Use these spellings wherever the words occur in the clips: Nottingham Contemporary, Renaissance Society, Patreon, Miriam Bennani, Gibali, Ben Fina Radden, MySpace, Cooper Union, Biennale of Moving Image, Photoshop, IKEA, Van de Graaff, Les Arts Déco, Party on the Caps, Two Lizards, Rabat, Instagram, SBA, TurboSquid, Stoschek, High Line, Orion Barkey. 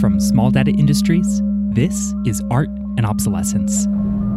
from Small Data Industries. This is Art and Obsolescence.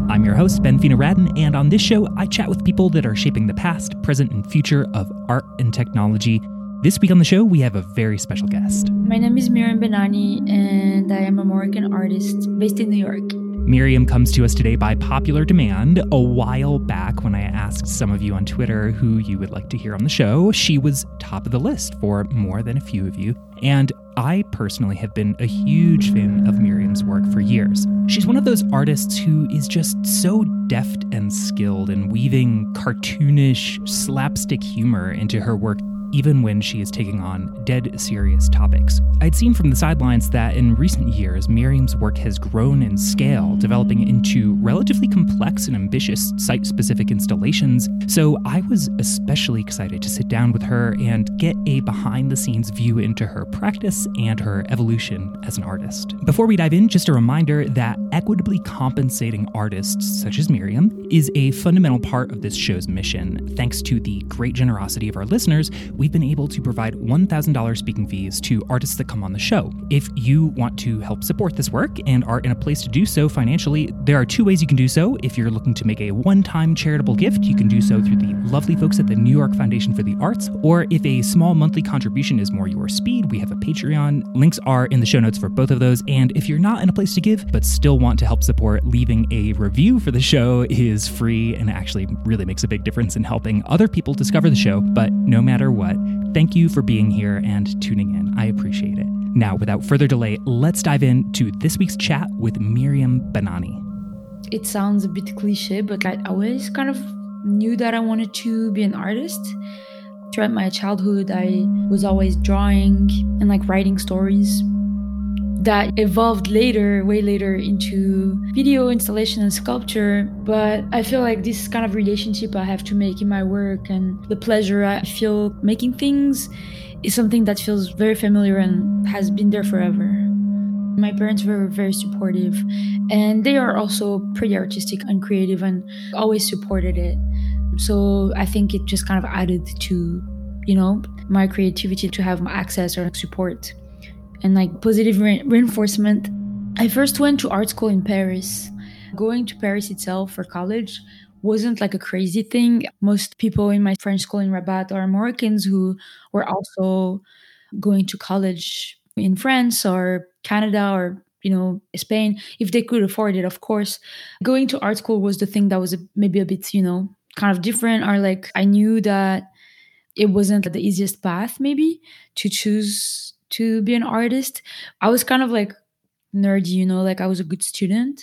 I'm your host, Ben Fina Radden, and on this show, I chat with people that are shaping the past, present, and future of art and technology. This week on the show, we have a very special guest. My name is Miriam Bennani, and I am an American artist based in New York. Miriam comes to us today by popular demand. A while back, when I asked some of you on Twitter who you would like to hear on the show, she was top of the list for more than a few of you. And I personally have been a huge fan of Miriam's work for years. She's one of those artists who is just so deft and skilled in weaving cartoonish slapstick humor into her work, even when she is taking on dead serious topics. I'd seen from the sidelines that in recent years, Miriam's work has grown in scale, developing into relatively complex and ambitious site-specific installations, so I was especially excited to sit down with her and get a behind-the-scenes view into her practice and her evolution as an artist. Before we dive in, just a reminder that equitably compensating artists such as Miriam is a fundamental part of this show's mission. Thanks to the great generosity of our listeners, we've been able to provide $1,000 speaking fees to artists that come on the show. If you want to help support this work and are in a place to do so financially, there are two ways you can do so. If you're looking to make a one-time charitable gift, you can do so through the lovely folks at the New York Foundation for the Arts, or if a small monthly contribution is more your speed, we have a Patreon. Links are in the show notes for both of those, and if you're not in a place to give but still want to help support, leaving a review for the show is free and actually really makes a big difference in helping other people discover the show. But no matter what, thank you for being here and tuning in. I appreciate it. Now, without further delay, let's dive into this week's chat with Miriam Bennani. It sounds a bit cliche, but I always kind of knew that I wanted to be an artist. Throughout my childhood, I was always drawing and writing stories that evolved later, way later, into video installation and sculpture. But I feel like this kind of relationship I have to make in my work and the pleasure I feel making things is something that feels very familiar and has been there forever. My parents were very supportive, and they are also pretty artistic and creative and always supported it. So I think it just kind of added to, my creativity to have access or support and positive reinforcement. I first went to art school in Paris. Going to Paris itself for college wasn't a crazy thing. Most people in my French school in Rabat are Moroccans who were also going to college in France or Canada or, Spain, if they could afford it, of course. Going to art school was the thing that was maybe a bit, kind of different, or I knew that it wasn't the easiest path maybe to choose to be an artist. I was kind of nerdy, I was a good student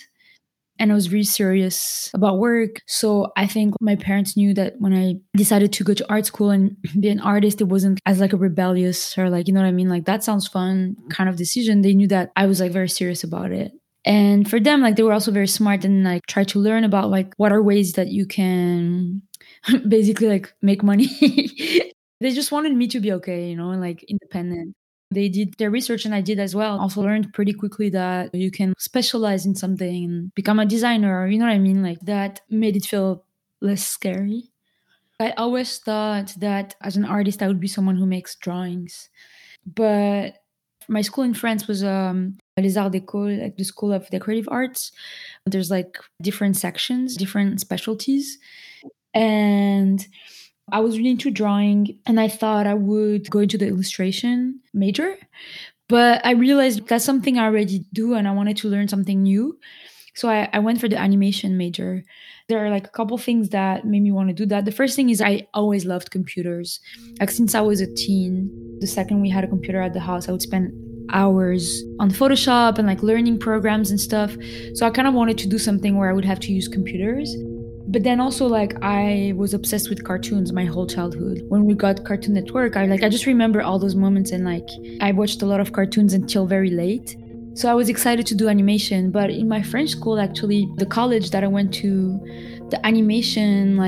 and I was really serious about work. So I think my parents knew that when I decided to go to art school and be an artist, it wasn't as a rebellious or that sounds fun kind of decision. They knew that I was very serious about it. And for them, they were also very smart and tried to learn about what are ways that you can basically make money. They just wanted me to be okay, and independent. They did their research and I did as well. Also learned pretty quickly that you can specialize in something and become a designer. That made it feel less scary. I always thought that as an artist, I would be someone who makes drawings. But my school in France was Les Arts Déco, the School of Decorative Arts. There's different sections, different specialties. And I was really into drawing and I thought I would go into the illustration major, but I realized that's something I already do and I wanted to learn something new. So I went for the animation major. There are a couple things that made me want to do that. The first thing is I always loved computers. Since I was a teen, the second we had a computer at the house, I would spend hours on Photoshop and learning programs and stuff. So I kind of wanted to do something where I would have to use computers. But then also, I was obsessed with cartoons my whole childhood. When we got Cartoon Network, I just remember all those moments and, I watched a lot of cartoons until very late. So I was excited to do animation. But in my French school, actually, the college that I went to, the animation,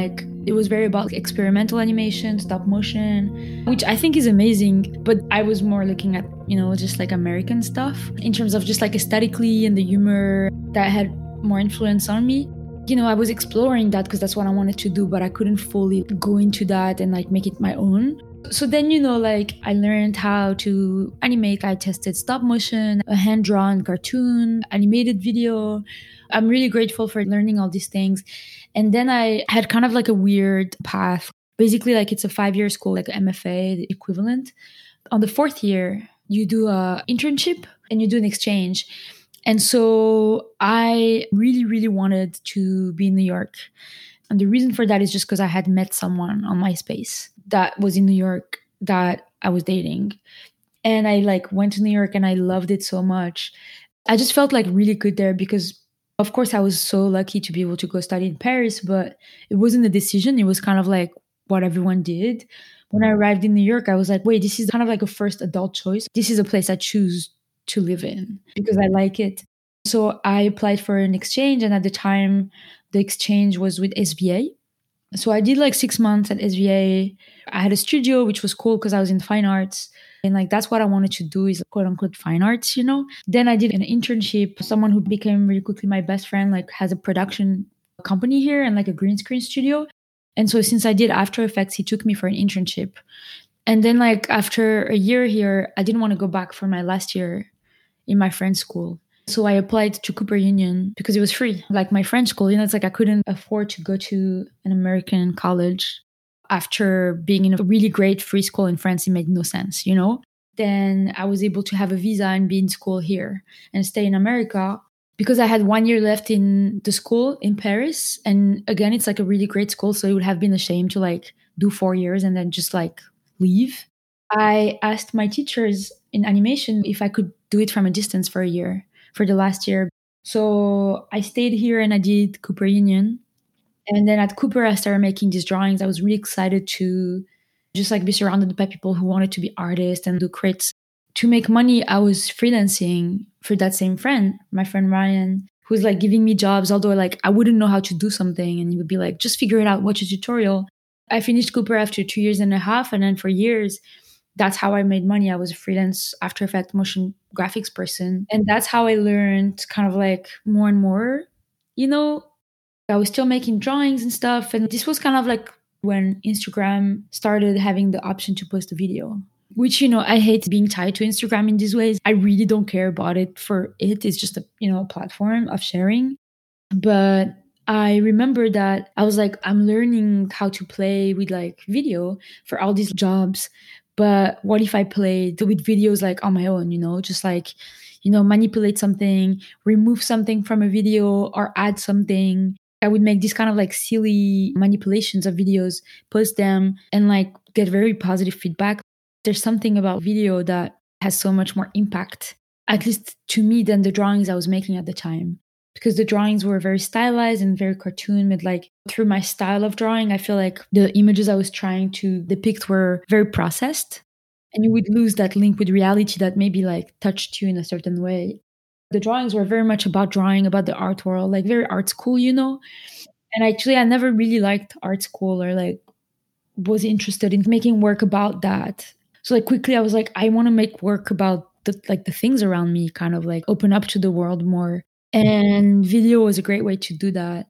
it was very about experimental animation, stop motion, which I think is amazing. But I was more looking at, just American stuff in terms of just aesthetically and the humor that had more influence on me. I was exploring that because that's what I wanted to do, but I couldn't fully go into that and make it my own. So then, you know, like I learned how to animate. I tested stop motion, a hand-drawn cartoon, animated video. I'm really grateful for learning all these things. And then I had kind of like a weird path. Basically, like it's a 5-year school, like MFA, the equivalent. On the 4th year, you do an internship and you do an exchange. And so I really, really wanted to be in New York. And the reason for that is just because I had met someone on MySpace that was in New York that I was dating. And I like went to New York and I loved it so much. I just felt like really good there because, of course, I was so lucky to be able to go study in Paris, but it wasn't a decision. It was kind of like what everyone did. When I arrived in New York, I was like, wait, this is kind of like a first adult choice. This is a place I choose to live in because I like it. So I applied for an exchange, and at the time, the exchange was with SBA. So I did like 6 months at SBA. I had a studio, which was cool because I was in fine arts. And like, that's what I wanted to do is quote unquote fine arts, you know? Then I did an internship. Someone who became really quickly my best friend, like has a production company here and like a green screen studio. And so since I did After Effects, he took me for an internship. And then like after a year here, I didn't want to go back for my last year in my friend's school. So I applied to Cooper Union because it was free. Like my French school, you know, it's like I couldn't afford to go to an American college after being in a really great free school in France. It made no sense, you know. Then I was able to have a visa and be in school here and stay in America because I had 1 year left in the school in Paris. And again, it's like a really great school. So it would have been a shame to like do 4 years and then just like leave. I asked my teachers in animation if I could do it from a distance for a year. For the last year. So I stayed here and I did Cooper Union. And then at Cooper, I started making these drawings. I was really excited to just like be surrounded by people who wanted to be artists and do crits. To make money, I was freelancing for that same friend, my friend Ryan, who's like giving me jobs, although like I wouldn't know how to do something. And he would be like, just figure it out, watch a tutorial. I finished Cooper after 2.5 years. And then for years, that's how I made money. I was a freelance After Effects motion graphics person. And that's how I learned kind of like more and more, you know. I was still making drawings and stuff. And this was kind of like when Instagram started having the option to post a video, which, you know, I hate being tied to Instagram in these ways. I really don't care about it for it. It's just a, you know, platform of sharing. But I remember that I was like, I'm learning how to play with like video for all these jobs. But what if I played with videos like on my own, you know, just like, you know, manipulate something, remove something from a video or add something. I would make these kind of like silly manipulations of videos, post them and like get very positive feedback. There's something about video that has so much more impact, at least to me, than the drawings I was making at the time. Because the drawings were very stylized and very cartoon, but like through my style of drawing, I feel like the images I was trying to depict were very processed. And you would lose that link with reality that maybe like touched you in a certain way. The drawings were very much about drawing, about the art world, like very art school, you know. And actually, I never really liked art school or like was interested in making work about that. So like quickly, I was like, I want to make work about the things around me, kind of like open up to the world more. And video was a great way to do that.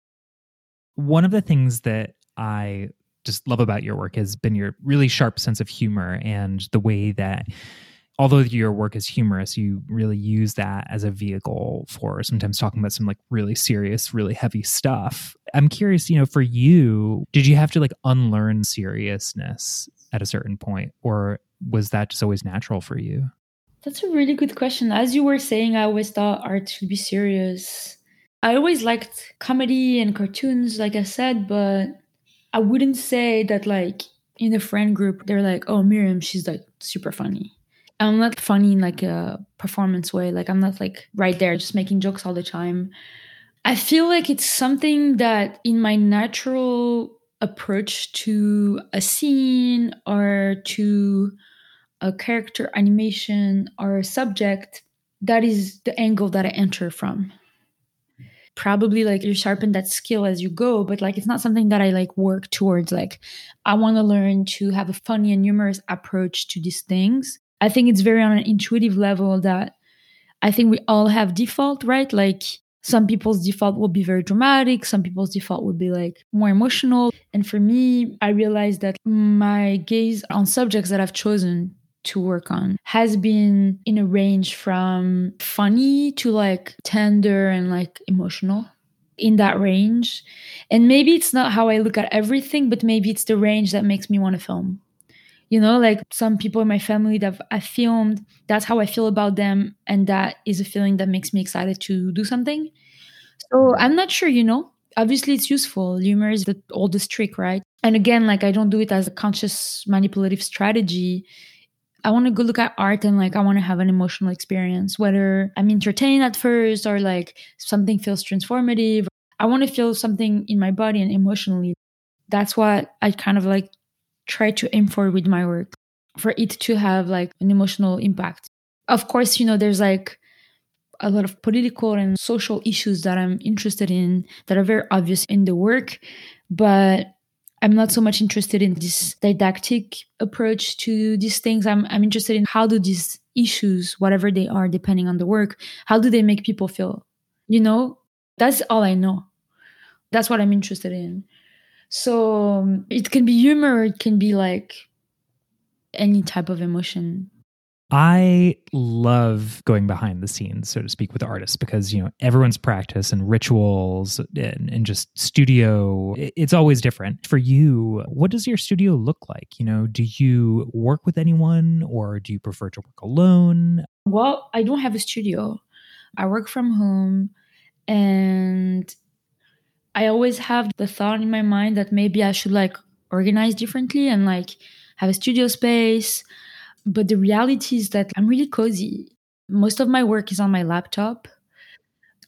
One of the things that I just love about your work has been your really sharp sense of humor and the way that, although your work is humorous, you really use that as a vehicle for sometimes talking about some like really serious, really heavy stuff. I'm curious, you know, for you, did you have to like unlearn seriousness at a certain point, or was that just always natural for you? That's a really good question. As you were saying, I always thought art should be serious. I always liked comedy and cartoons, like I said, but I wouldn't say that like in a friend group, they're like, oh, Miriam, she's like super funny. I'm not funny in like a performance way. Like I'm not like right there just making jokes all the time. I feel like it's something that in my natural approach to a scene or to a character, animation, or a subject, that is the angle that I enter from. Probably like you sharpen that skill as you go, but like it's not something that I like work towards. Like I want to learn to have a funny and humorous approach to these things. I think it's very on an intuitive level that I think we all have default, right? Like Some people's default will be very dramatic. Some people's default will be like more emotional. And for me, I realized that my gaze on subjects that I've chosen to work on has been in a range from funny to like tender and like emotional, in that range. And maybe it's not how I look at everything, but maybe it's the range that makes me want to film. You know, like some people in my family that I filmed, that's how I feel about them. And that is a feeling that makes me excited to do something. So I'm not sure, you know, obviously it's useful. Humor is the oldest trick, right? And again, like I don't do it as a conscious manipulative strategy. I want to go look at art and like I want to have an emotional experience, whether I'm entertained at first or like something feels transformative. I want to feel something in my body and emotionally. That's what I kind of like try to aim for with my work, for it to have like an emotional impact. Of course, you know, there's like a lot of political and social issues that I'm interested in that are very obvious in the work, but I'm not so much interested in this didactic approach to these things. I'm interested in how do these issues, whatever they are, depending on the work, how do they make people feel? You know, that's all I know. That's what I'm interested in. So it can be humor, it can be like any type of emotion. I love going behind the scenes, so to speak, with artists because, you know, everyone's practice and rituals and just studio, it's always different. For you, what does your studio look like? You know, do you work with anyone or do you prefer to work alone? Well, I don't have a studio. I work from home and I always have the thought in my mind that maybe I should like organize differently and like have a studio space. But the reality is that I'm really cozy. Most of my work is on my laptop.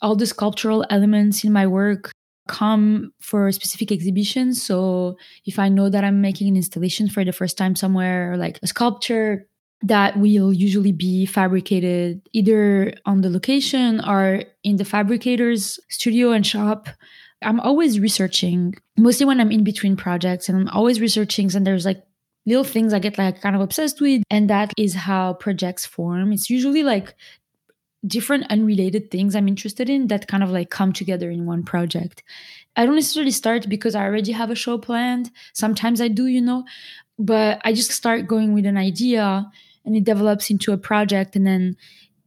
All the sculptural elements in my work come for specific exhibitions. So if I know that I'm making an installation for the first time somewhere, like a sculpture, that will usually be fabricated either on the location or in the fabricator's studio and shop. I'm always researching, mostly when I'm in between projects, and I'm always researching, and there's like little things I get like kind of obsessed with. And that is how projects form. It's usually like different unrelated things I'm interested in that kind of like come together in one project. I don't necessarily start because I already have a show planned. Sometimes I do, you know, but I just start going with an idea and it develops into a project. And then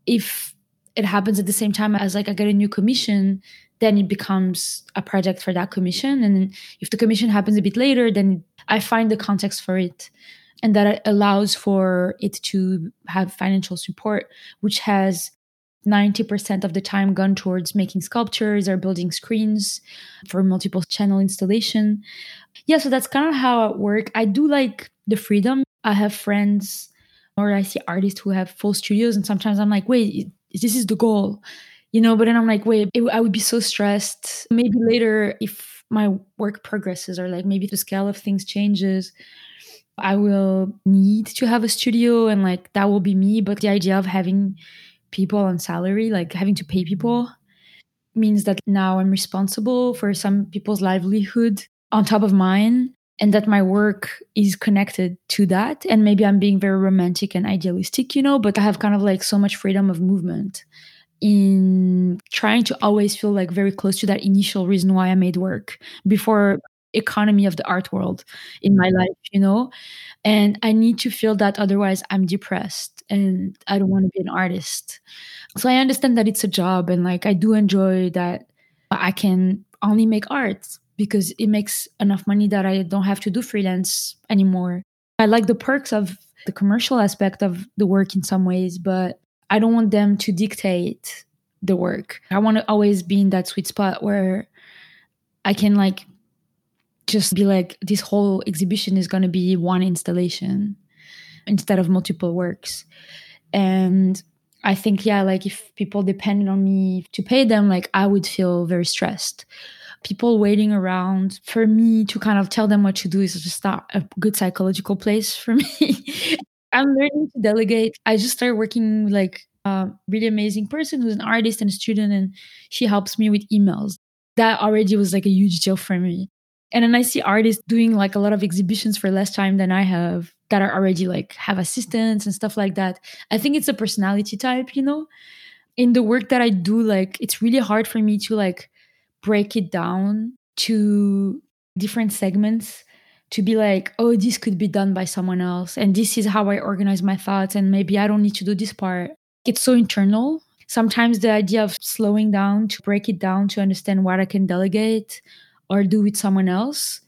if it happens at the same time as like I get a new commission, then it becomes a project for that commission. And if the commission happens a bit later, then I find the context for it. And that allows for it to have financial support, which has 90% of the time gone towards making sculptures or building screens for multiple channel installation. Yeah, so that's kind of how I work. I do like the freedom. I have friends or I see artists who have full studios. And sometimes I'm like, wait, this is the goal. You know, but then I'm like, wait, I would be so stressed. Maybe later if my work progresses or like maybe the scale of things changes, I will need to have a studio and like that will be me. But the idea of having people on salary, like having to pay people, means that now I'm responsible for some people's livelihood on top of mine and that my work is connected to that. And maybe I'm being very romantic and idealistic, you know, but I have kind of like so much freedom of movement in trying to always feel like very close to that initial reason why I made work before economy of the art world in my life, you know? And I need to feel that otherwise I'm depressed and I don't want to be an artist. So I understand that it's a job and like I do enjoy that I can only make art because it makes enough money that I don't have to do freelance anymore. I like the perks of the commercial aspect of the work in some ways, but I don't want them to dictate the work. I want to always be in that sweet spot where I can like just be like, this whole exhibition is going to be one installation instead of multiple works. And I think, yeah, like if people depended on me to pay them, like I would feel very stressed. People waiting around for me to kind of tell them what to do is just not a good psychological place for me. I'm learning to delegate. I just started working with like a really amazing person who's an artist and a student, and she helps me with emails. That already was like a huge deal for me. And then I see artists doing like a lot of exhibitions for less time than I have that are already like have assistants and stuff like that. I think it's a personality type, you know? in the work that I do, like, it's really hard for me to like break it down to different segments to be like, oh, this could be done by someone else. And this is how I organize my thoughts. And maybe I don't need to do this part. It's so internal. Sometimes the idea of slowing down to break it down to understand what I can delegate or do with someone else,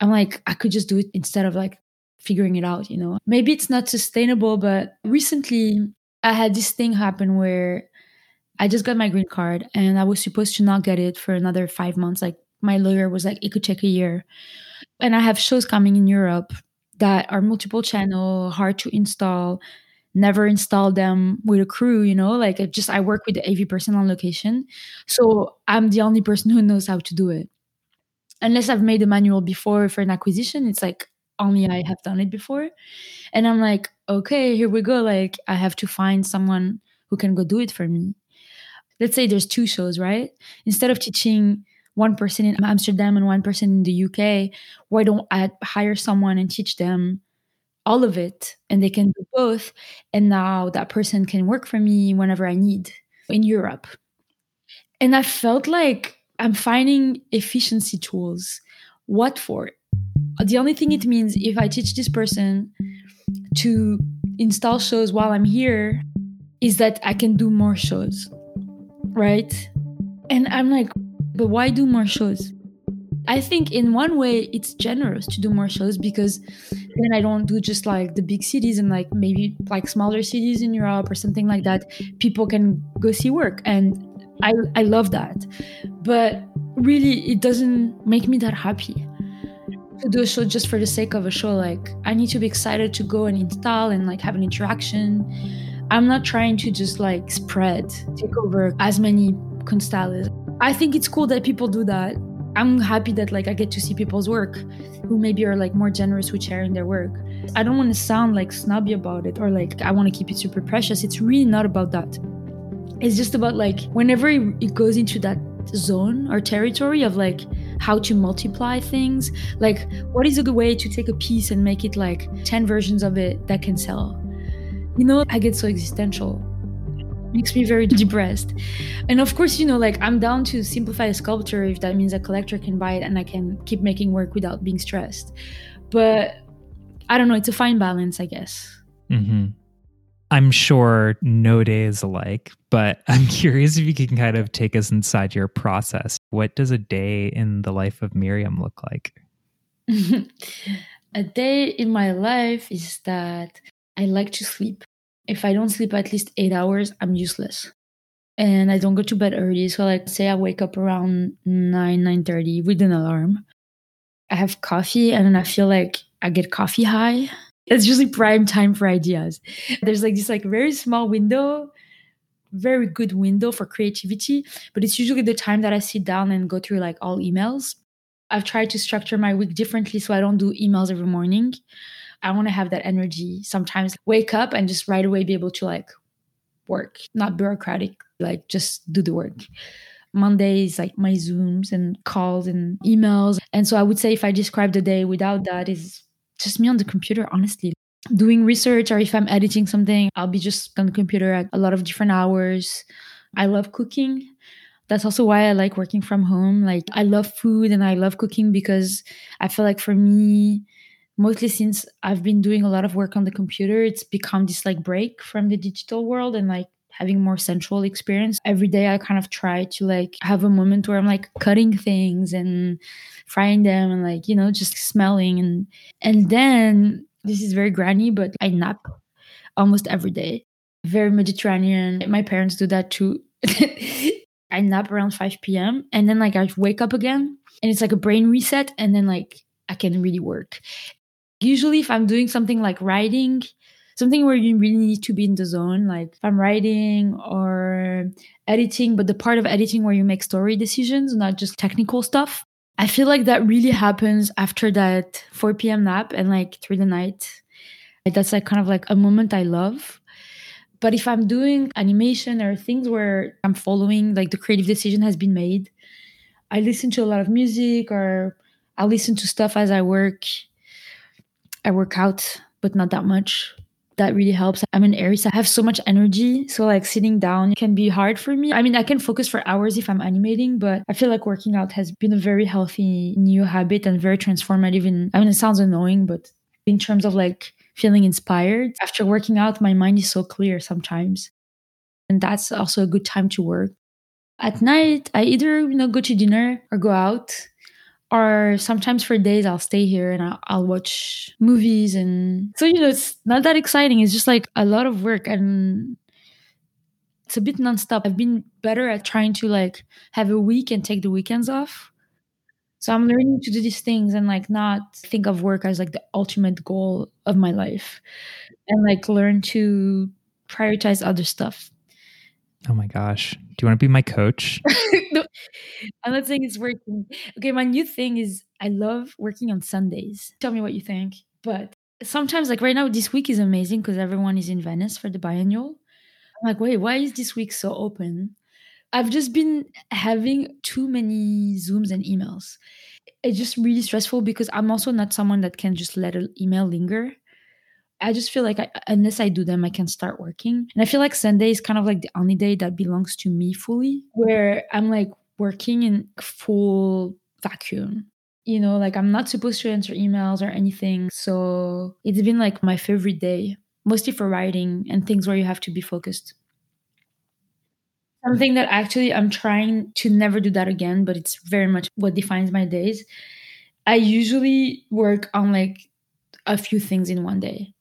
I'm like, I could just do it instead of like figuring it out, you know? Maybe it's not sustainable, but recently I had this thing happen where I just got my green card and I was supposed to not get it for another 5 months. Like my lawyer was like, it could take a year. And I have shows coming in Europe that are multiple channel, hard to install, never install them with a crew, you know, like I work with the AV person on location. So I'm the only person who knows how to do it. Unless I've made a manual before for an acquisition, it's like only I have done it before. And I'm like, okay, here we go. Like I have to find someone who can go do it for me. Let's say there's two shows, right? Instead of teaching one person in Amsterdam and one person in the UK, why don't I hire someone and teach them all of it? And they can do both. And now that person can work for me whenever I need in Europe. And I felt like I'm finding efficiency tools. What for? The only thing it means if I teach this person to install shows while I'm here is that I can do more shows, right? And I'm like, but why do more shows? I think in one way it's generous to do more shows because then I don't do just like the big cities and like maybe like smaller cities in Europe or something like that. People can go see work and I love that. But really it doesn't make me that happy to do a show just for the sake of a show. Like I need to be excited to go and install and like have an interaction. I'm not trying to just like take over as many constables. I think it's cool that people do that. I'm happy that like I get to see people's work who maybe are like more generous with sharing their work. I don't want to sound like snobby about it or like I want to keep it super precious. It's really not about that. It's just about like whenever it goes into that zone or territory of like how to multiply things, like what is a good way to take a piece and make it like 10 versions of it that can sell? You know, I get so existential. It makes me very depressed. And of course, you know, like I'm down to simplify a sculpture if that means a collector can buy it and I can keep making work without being stressed. But I don't know, it's a fine balance, I guess. Mm-hmm. I'm sure no day is alike, but I'm curious if you can kind of take us inside your process. What does a day in the life of Miriam look like? A day in my life is that I like to sleep. If I don't sleep at least 8 hours, I'm useless. And I don't go to bed early. So like say I wake up around 9:30 with an alarm. I have coffee and then I feel like I get coffee high. That's usually prime time for ideas. There's like this like very small window, very good window for creativity. But it's usually the time that I sit down and go through like all emails. I've tried to structure my week differently so I don't do emails every morning. I want to have that energy sometimes. Wake up and just right away be able to like work, not bureaucratic, like just do the work. Monday is like my Zooms and calls and emails. And so I would say if I describe the day without that is just me on the computer, honestly. Doing research or if I'm editing something, I'll be just on the computer at a lot of different hours. I love cooking. That's also why I like working from home. Like I love food and I love cooking because I feel like for me, mostly since I've been doing a lot of work on the computer, it's become this like break from the digital world and like having more sensual experience. Every day I kind of try to like have a moment where I'm like cutting things and frying them and like, you know, just smelling. And then this is very granny, but I nap almost every day. Very Mediterranean. My parents do that too. I nap around 5 p.m. and then like I wake up again and it's like a brain reset and then like I can really work. Usually if I'm doing something like writing, something where you really need to be in the zone, like if I'm writing or editing, but the part of editing where you make story decisions, not just technical stuff, I feel like that really happens after that 4 p.m. nap and like through the night. That's like kind of like a moment I love. But if I'm doing animation or things where I'm following, like the creative decision has been made, I listen to a lot of music or I listen to stuff as I work. I work out, but not that much. that really helps. I'm an Aries. I have so much energy. So like sitting down can be hard for me. I mean, I can focus for hours if I'm animating, but I feel like working out has been a very healthy new habit and very transformative. I mean, it sounds annoying, but in terms of like feeling inspired after working out, my mind is so clear sometimes. And that's also a good time to work. At night, I either, go to dinner or go out. Or sometimes for days I'll stay here and I'll watch movies. And so, it's not that exciting. It's just like a lot of work and it's a bit nonstop. I've been better at trying to like have a week and take the weekends off. So I'm learning to do these things and like not think of work as like the ultimate goal of my life and like learn to prioritize other stuff. Oh my gosh. Do you want to be my coach? No, I'm not saying it's working. Okay, my new thing is I love working on Sundays. Tell me what you think. But sometimes like right now, this week is amazing because everyone is in Venice for the biennial. I'm like, wait, why is this week so open? I've just been having too many Zooms and emails. It's just really stressful because I'm also not someone that can just let an email linger. I just feel like unless I do them, I can start working. And I feel like Sunday is kind of like the only day that belongs to me fully, where I'm like working in full vacuum. Like I'm not supposed to answer emails or anything. So it's been like my favorite day, mostly for writing and things where you have to be focused. Something that actually I'm trying to never do that again, but it's very much what defines my days. I usually work on like a few things in one day.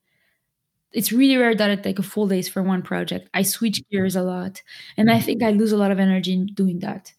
It's really rare that I take a full day for one project. I switch gears a lot. And I think I lose a lot of energy in doing that.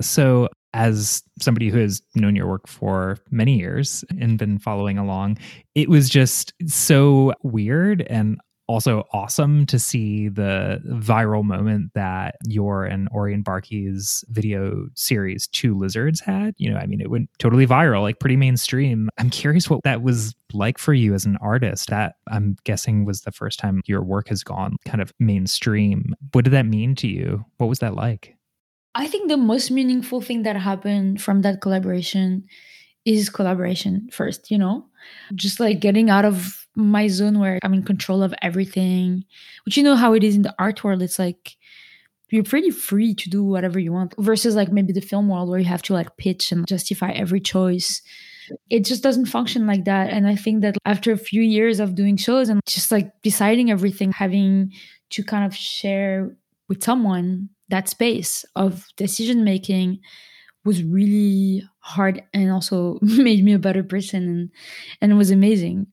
So as somebody who has known your work for many years and been following along, it was just so weird and also awesome to see the viral moment that your and Orion Barkey's video series, Two Lizards, had. It went totally viral, like pretty mainstream. I'm curious what that was like for you as an artist. That, I'm guessing, was the first time your work has gone kind of mainstream. What did that mean to you? What was that like? I think the most meaningful thing that happened from that collaboration is collaboration first, Just like getting out of my zone where I'm in control of everything, which how it is in the art world. It's like you're pretty free to do whatever you want versus like maybe the film world where you have to like pitch and justify every choice. It just doesn't function like that. And I think that after a few years of doing shows and just like deciding everything, having to kind of share with someone that space of decision making was really hard and also made me a better person and it was amazing.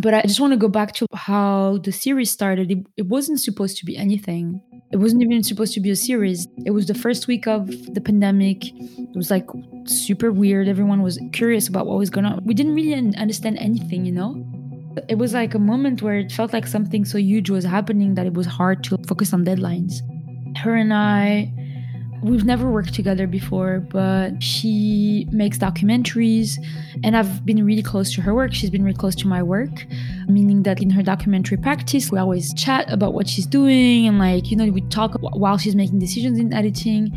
But I just want to go back to how the series started. It wasn't supposed to be anything. It wasn't even supposed to be a series. It was the first week of the pandemic. It was like super weird. Everyone was curious about what was going on. We didn't really understand anything, It was like a moment where it felt like something so huge was happening that it was hard to focus on deadlines. Her and I, we've never worked together before, but she makes documentaries and I've been really close to her work. She's been really close to my work, meaning that in her documentary practice, we always chat about what she's doing and like, we talk while she's making decisions in editing.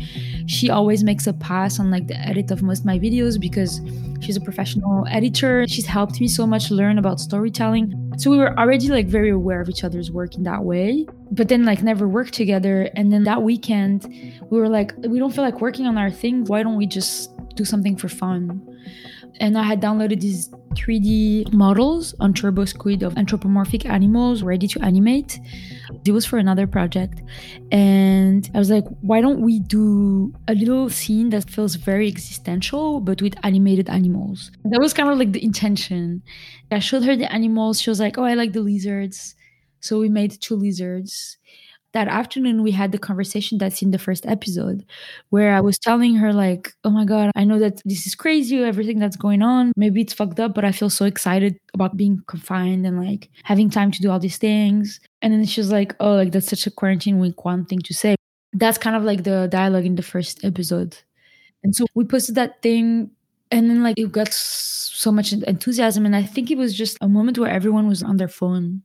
She always makes a pass on like the edit of most of my videos because she's a professional editor. She's helped me so much learn about storytelling. So we were already like very aware of each other's work in that way, but then like never worked together. And then that weekend we were like, we don't feel like working on our thing. Why don't we just do something for fun? And I had downloaded these 3D models on TurboSquid of anthropomorphic animals ready to animate. It was for another project. And I was like, why don't we do a little scene that feels very existential, but with animated animals? That was kind of like the intention. I showed her the animals. She was like, oh, I like the lizards. So we made Two Lizards. That afternoon, we had the conversation that's in the first episode where I was telling her like, oh my God, I know that this is crazy, everything that's going on. Maybe it's fucked up, but I feel so excited about being confined and like having time to do all these things. And then she was like, oh, like that's such a quarantine week one thing to say. That's kind of like the dialogue in the first episode. And so we posted that thing and then like it got so much enthusiasm. And I think it was just a moment where everyone was on their phone,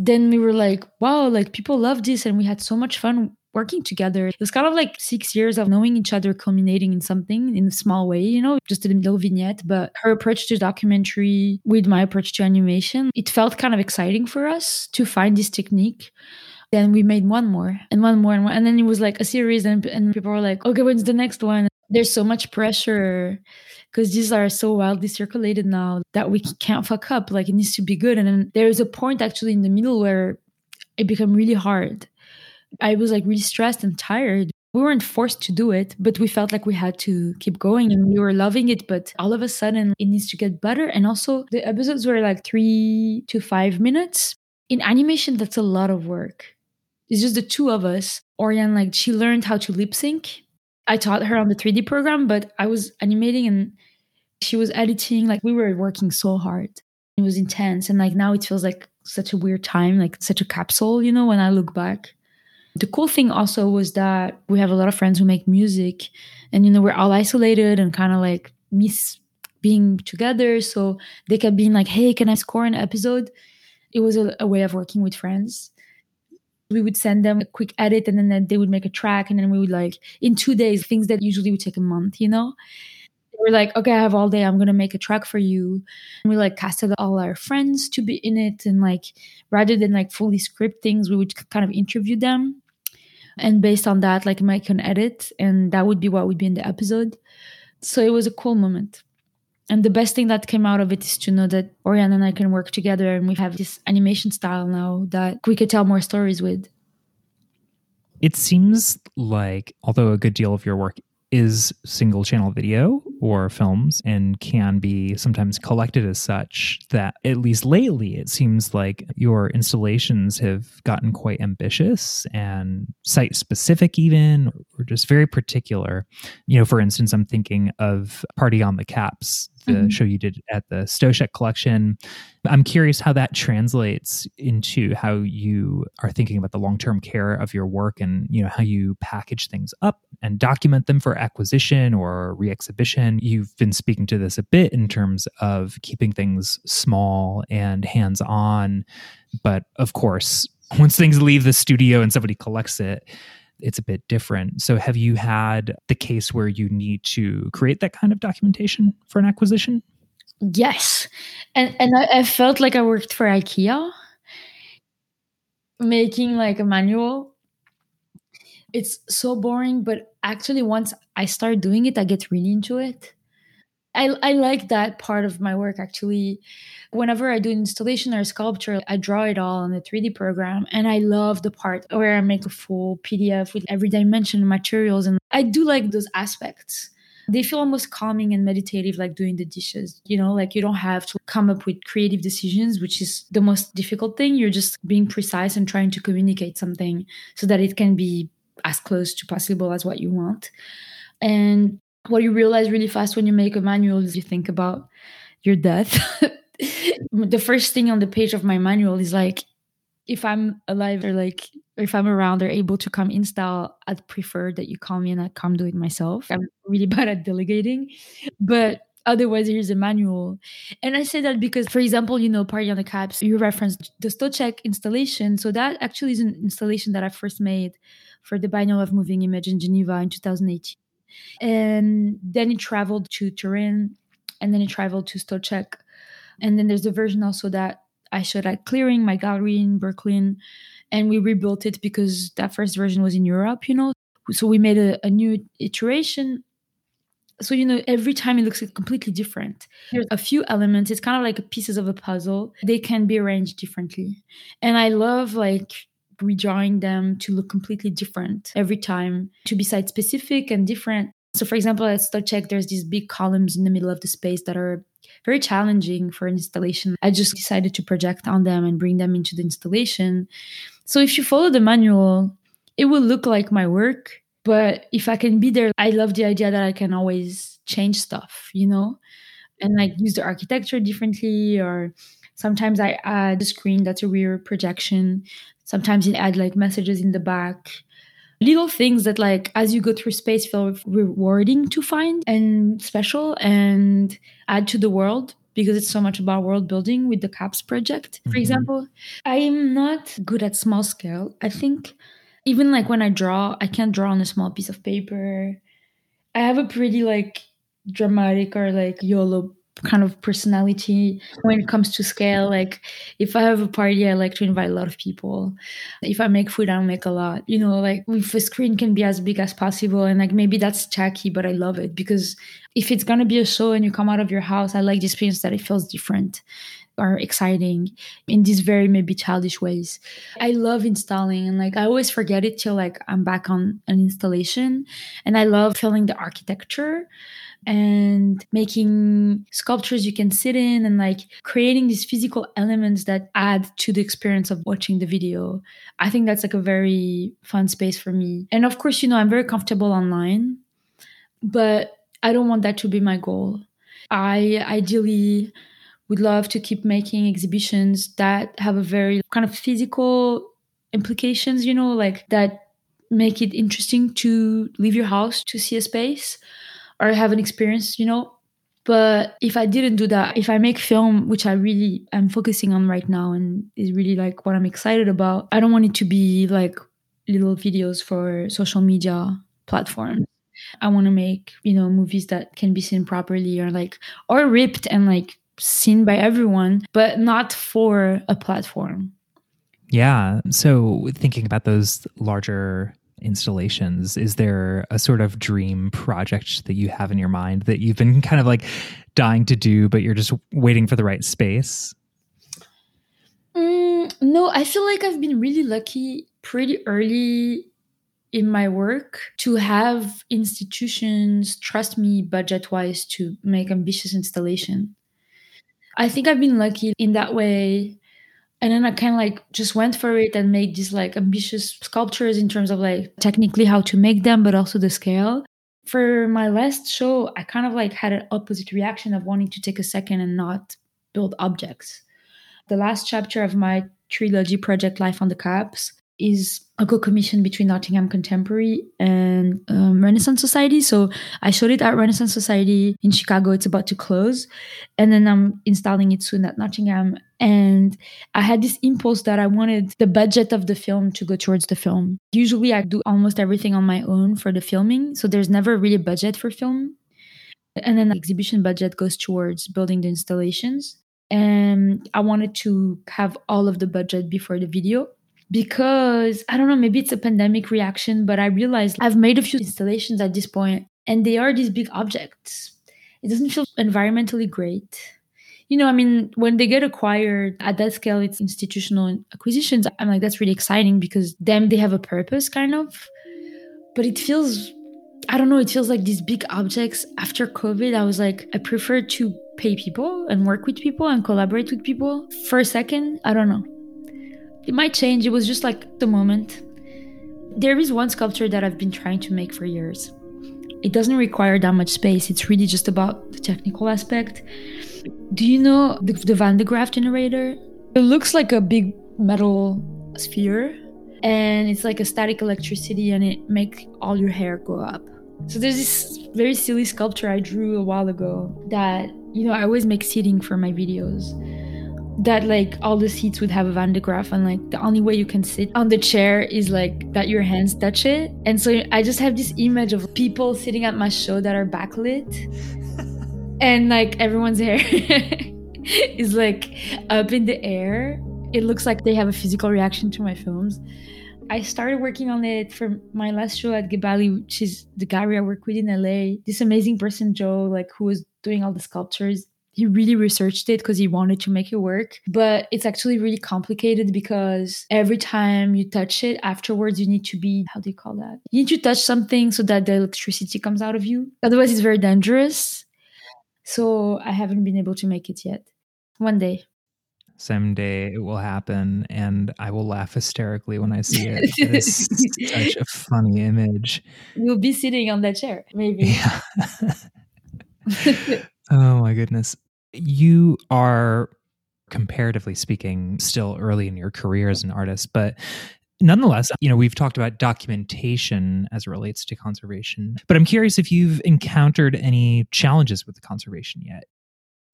Then we were like, wow, like people love this. And we had so much fun working together. It was kind of like 6 years of knowing each other, culminating in something in a small way, you know, just did a little vignette. But her approach to documentary with my approach to animation, it felt kind of exciting for us to find this technique. Then we made one more. And then it was like a series and people were like, okay, when's the next one? There's so much pressure because these are so wildly circulated now that we can't fuck up. Like, it needs to be good. And then there is a point actually in the middle where it became really hard. I was like really stressed and tired. We weren't forced to do it, but we felt like we had to keep going and we were loving it. But all of a sudden it needs to get better. And also the episodes were like 3 to 5 minutes. In animation, that's a lot of work. It's just the two of us. Oriane, like, she learned how to lip sync. I taught her on the 3D program, but I was animating and she was editing. Like, we were working so hard. It was intense. And like now it feels like such a weird time, like such a capsule, you know, when I look back. The cool thing also was that we have a lot of friends who make music and, you know, we're all isolated and kind of like miss being together. So they kept being like, hey, can I score an episode? It was a way of working with friends. We would send them a quick edit and then they would make a track. And then we would, like, in 2 days, things that usually would take a month, you know. We're like, okay, I have all day. I'm going to make a track for you. And we like casted all our friends to be in it. And like, rather than like fully script things, we would kind of interview them. And based on that, like, make an edit. And that would be what would be in the episode. So it was a cool moment. And the best thing that came out of it is to know that Oriane and I can work together and we have this animation style now that we could tell more stories with. It seems like, although a good deal of your work is single channel video or films and can be sometimes collected as such, that at least lately it seems like your installations have gotten quite ambitious and site specific even, or just very particular. You know, for instance, I'm thinking of Party on the Caps, the show you did at the Stoschek collection. I'm curious how that translates into how you are thinking about the long-term care of your work and, you know, how you package things up and document them for acquisition or re-exhibition. You've been speaking to this a bit in terms of keeping things small and hands-on. But of course, once things leave the studio and somebody collects it, it's a bit different. So have you had the case where you need to create that kind of documentation for an acquisition? Yes. And I felt like I worked for IKEA, making like a manual. It's so boring, but actually once I start doing it, I get really into it. I like that part of my work, actually. Whenever I do an installation or a sculpture, I draw it all on the 3D program. And I love the part where I make a full PDF with every dimension and materials. And I do like those aspects. They feel almost calming and meditative, like doing the dishes. You know, like you don't have to come up with creative decisions, which is the most difficult thing. You're just being precise and trying to communicate something so that it can be as close to possible as what you want. And what you realize really fast when you make a manual is you think about your death. The first thing on the page of my manual is like, if I'm alive or like, if I'm around or able to come install, I'd prefer that you call me and I come do it myself. I'm really bad at delegating, but otherwise here's a manual. And I say that because, for example, you know, Party on the Caps, you referenced the Stoschek installation. So that actually is an installation that I first made for the Biennale of Moving Image in Geneva in 2018. And then it traveled to Turin, and then it traveled to Stoschek. And then there's a version also that I showed at Clearing, my gallery in Brooklyn. And we rebuilt it because that first version was in Europe, you know. So we made a new iteration. So, you know, every time it looks completely different. There's a few elements. It's kind of like pieces of a puzzle. They can be arranged differently. And I love, like, redrawing them to look completely different every time, to be site specific and different. So, for example, at Stoschek, there's these big columns in the middle of the space that are very challenging for an installation. I just decided to project on them and bring them into the installation. So if you follow the manual, it will look like my work. But if I can be there, I love the idea that I can always change stuff, you know, and like use the architecture differently. Or sometimes I add a screen that's a rear projection. Sometimes it adds like messages in the back, little things that like as you go through space feel rewarding to find and special and add to the world, because it's so much about world building with the CAPS project. For example, I'm not good at small scale. I think Even like when I draw, I can't draw on a small piece of paper. I have a pretty like dramatic or like YOLO kind of personality when it comes to scale. Like if I have a party, I like to invite a lot of people. If I make food, I'll make a lot. You know, like if a screen can be as big as possible, and like maybe that's tacky, but I love it because if it's going to be a show and you come out of your house, I like the experience that it feels different or exciting in these very maybe childish ways. I love installing, and like I always forget it till like I'm back on an installation, and I love feeling the architecture and making sculptures you can sit in and like creating these physical elements that add to the experience of watching the video. I think that's like a very fun space for me. And of course, you know, I'm very comfortable online, but I don't want that to be my goal. I ideally would love to keep making exhibitions that have a very kind of physical implications, you know, like that make it interesting to leave your house to see a space or have an experience, you know. But if I didn't do that, if I make film, which I really am focusing on right now and is really like what I'm excited about, I don't want it to be like little videos for social media platforms. I want to make, you know, movies that can be seen properly or like, or ripped and like seen by everyone, but not for a platform. Yeah. So thinking about those larger installations, is there a sort of dream project that you have in your mind that you've been kind of like dying to do, but you're just waiting for the right space? No, I feel like I've been really lucky pretty early in my work to have institutions trust me budget-wise to make ambitious installation. I think I've been lucky in that way. And then I kind of like just went for it and made these like ambitious sculptures in terms of like technically how to make them, but also the scale. For my last show, I kind of like had an opposite reaction of wanting to take a second and not build objects. The last chapter of my trilogy project, Life on the Caps, is a co-commission between Nottingham Contemporary and Renaissance Society. So I showed it at Renaissance Society in Chicago. It's about to close. And then I'm installing it soon at Nottingham. And I had this impulse that I wanted the budget of the film to go towards the film. Usually I do almost everything on my own for the filming. So there's never really a budget for film. And then the exhibition budget goes towards building the installations. And I wanted to have all of the budget before the video. Because, I don't know, maybe it's a pandemic reaction, but I realized I've made a few installations at this point, and they are these big objects. It doesn't feel environmentally great. You know, I mean, when they get acquired at that scale, it's institutional acquisitions. I'm like, that's really exciting because them, they have a purpose, kind of. But it feels, I don't know, it feels like these big objects. After COVID, I was like, I prefer to pay people and work with people and collaborate with people for a second. I don't know. It might change. It was just like the moment. There is one sculpture that I've been trying to make for years. It doesn't require that much space. It's really just about the technical aspect. Do you know the Van de Graaff generator? It looks like a big metal sphere, and it's like a static electricity, and it makes all your hair go up. So there's this very silly sculpture I drew a while ago that, you know, I always make seating for my videos. That like all the seats would have a Van de Graaff, and like the only way you can sit on the chair is like that your hands touch it. And so I just have this image of people sitting at my show that are backlit and like everyone's hair is like up in the air. It looks like they have a physical reaction to my films. I started working on it for my last show at Gibali, which is the gallery I work with in LA. This amazing person, Joe, like who was doing all the sculptures. He really researched it because he wanted to make it work. But it's actually really complicated because every time you touch it, afterwards you need to be, how do you call that? You need to touch something so that the electricity comes out of you. Otherwise, it's very dangerous. So I haven't been able to make it yet. One day. Someday it will happen, and I will laugh hysterically when I see it. It is such a funny image. You'll be sitting on that chair, maybe. Yeah. Oh my goodness. You are, comparatively speaking, still early in your career as an artist, but nonetheless, you know, we've talked about documentation as it relates to conservation, but I'm curious if you've encountered any challenges with the conservation yet.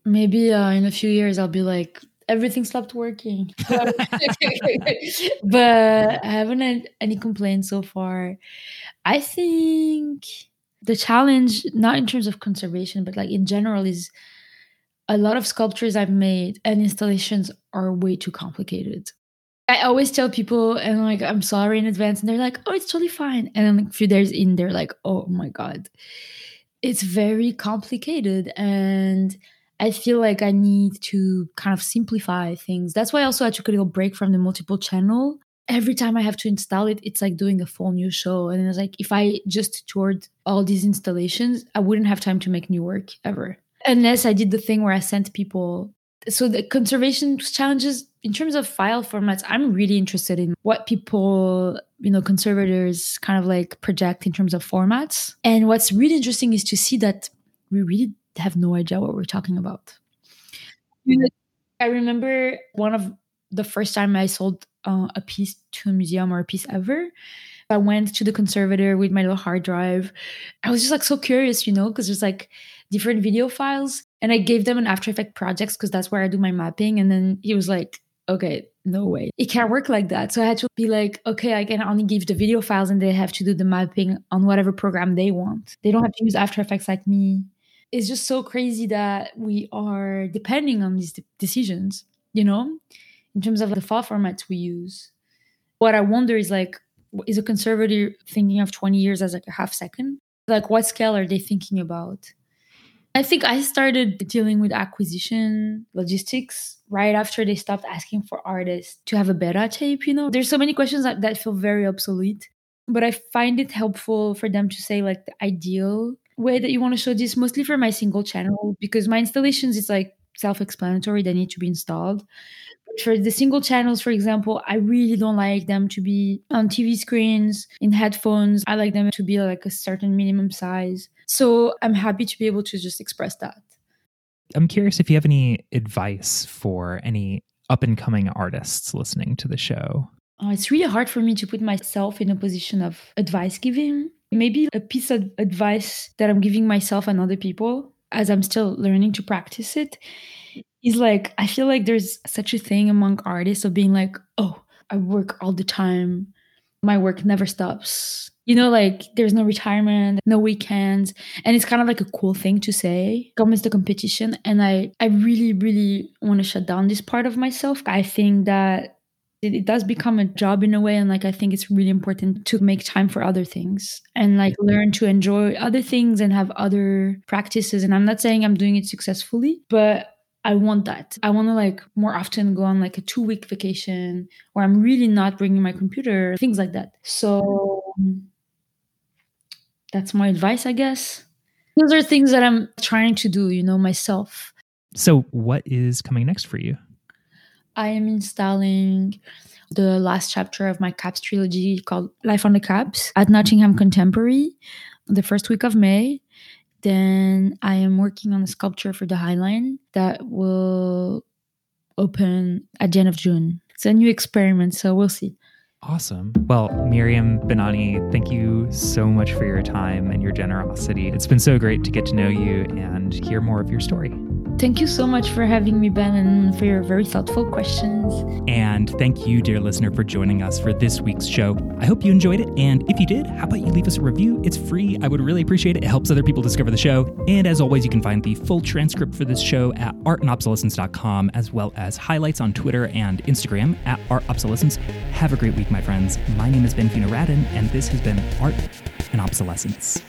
Maybe in a few years, I'll be like, everything stopped working. But I haven't had any complaints so far. I think the challenge, not in terms of conservation, but like in general, is a lot of sculptures I've made and installations are way too complicated. I always tell people, and like, I'm sorry in advance, and they're like, oh, it's totally fine. And then like a few days in, they're like, oh my God, it's very complicated. And I feel like I need to kind of simplify things. That's why also I took a little break from the multiple channel. Every time I have to install it, it's like doing a full new show. And it's like, if I just toured all these installations, I wouldn't have time to make new work ever. Unless I did the thing where I sent people. So the conservation challenges in terms of file formats, I'm really interested in what people, you know, conservators kind of like project in terms of formats. And what's really interesting is to see that we really have no idea what we're talking about. I remember one of the first time I sold a piece to a museum or a piece ever. I went to the conservator with my little hard drive. I was just like so curious, you know, because there's like different video files. And I gave them an After Effects projects because that's where I do my mapping. And then he was like, okay, no way. It can't work like that. So I had to be like, okay, I can only give the video files and they have to do the mapping on whatever program they want. They don't have to use After Effects like me. It's just so crazy that we are depending on these decisions, you know, in terms of the file formats we use. What I wonder is like, is a conservator thinking of 20 years as like a half second? Like what scale are they thinking about? I think I started dealing with acquisition logistics right after they stopped asking for artists to have a beta tape, you know. There's so many questions that feel very obsolete, but I find it helpful for them to say like the ideal way that you want to show this, mostly for my single channel, because my installations, it's like self-explanatory, they need to be installed. For the single channels, for example, I really don't like them to be on TV screens, in headphones. I like them to be like a certain minimum size. So I'm happy to be able to just express that. I'm curious if you have any advice for any up-and-coming artists listening to the show. Oh, it's really hard for me to put myself in a position of advice giving. Maybe a piece of advice that I'm giving myself and other people as I'm still learning to practice it is like, I feel like there's such a thing among artists of being like, oh, I work all the time. My work never stops. You know, like there's no retirement, no weekends. And it's kind of like a cool thing to say. Come is the competition. And I really, really want to shut down this part of myself. I think that it does become a job in a way. And like, I think it's really important to make time for other things and like learn to enjoy other things and have other practices. And I'm not saying I'm doing it successfully, but I want that. I want to like more often go on like a 2-week vacation where I'm really not bringing my computer, things like that. So that's my advice, I guess. Those are things that I'm trying to do, you know, myself. So what is coming next for you? I am installing the last chapter of my Caps trilogy called Life on the Caps at Nottingham Contemporary the first week of May. Then I am working on a sculpture for the High Line that will open at the end of June. It's a new experiment, so we'll see. Awesome. Well, Miriam Bennani, thank you so much for your time and your generosity. It's been so great to get to know you and hear more of your story. Thank you so much for having me, Ben, and for your very thoughtful questions. And thank you, dear listener, for joining us for this week's show. I hope you enjoyed it. And if you did, how about you leave us a review? It's free. I would really appreciate it. It helps other people discover the show. And as always, you can find the full transcript for this show at artandobsolescence.com, as well as highlights on Twitter and Instagram at artobsolescence. Have a great week, my friends. My name is Ben Fina Radden, and this has been Art and Obsolescence.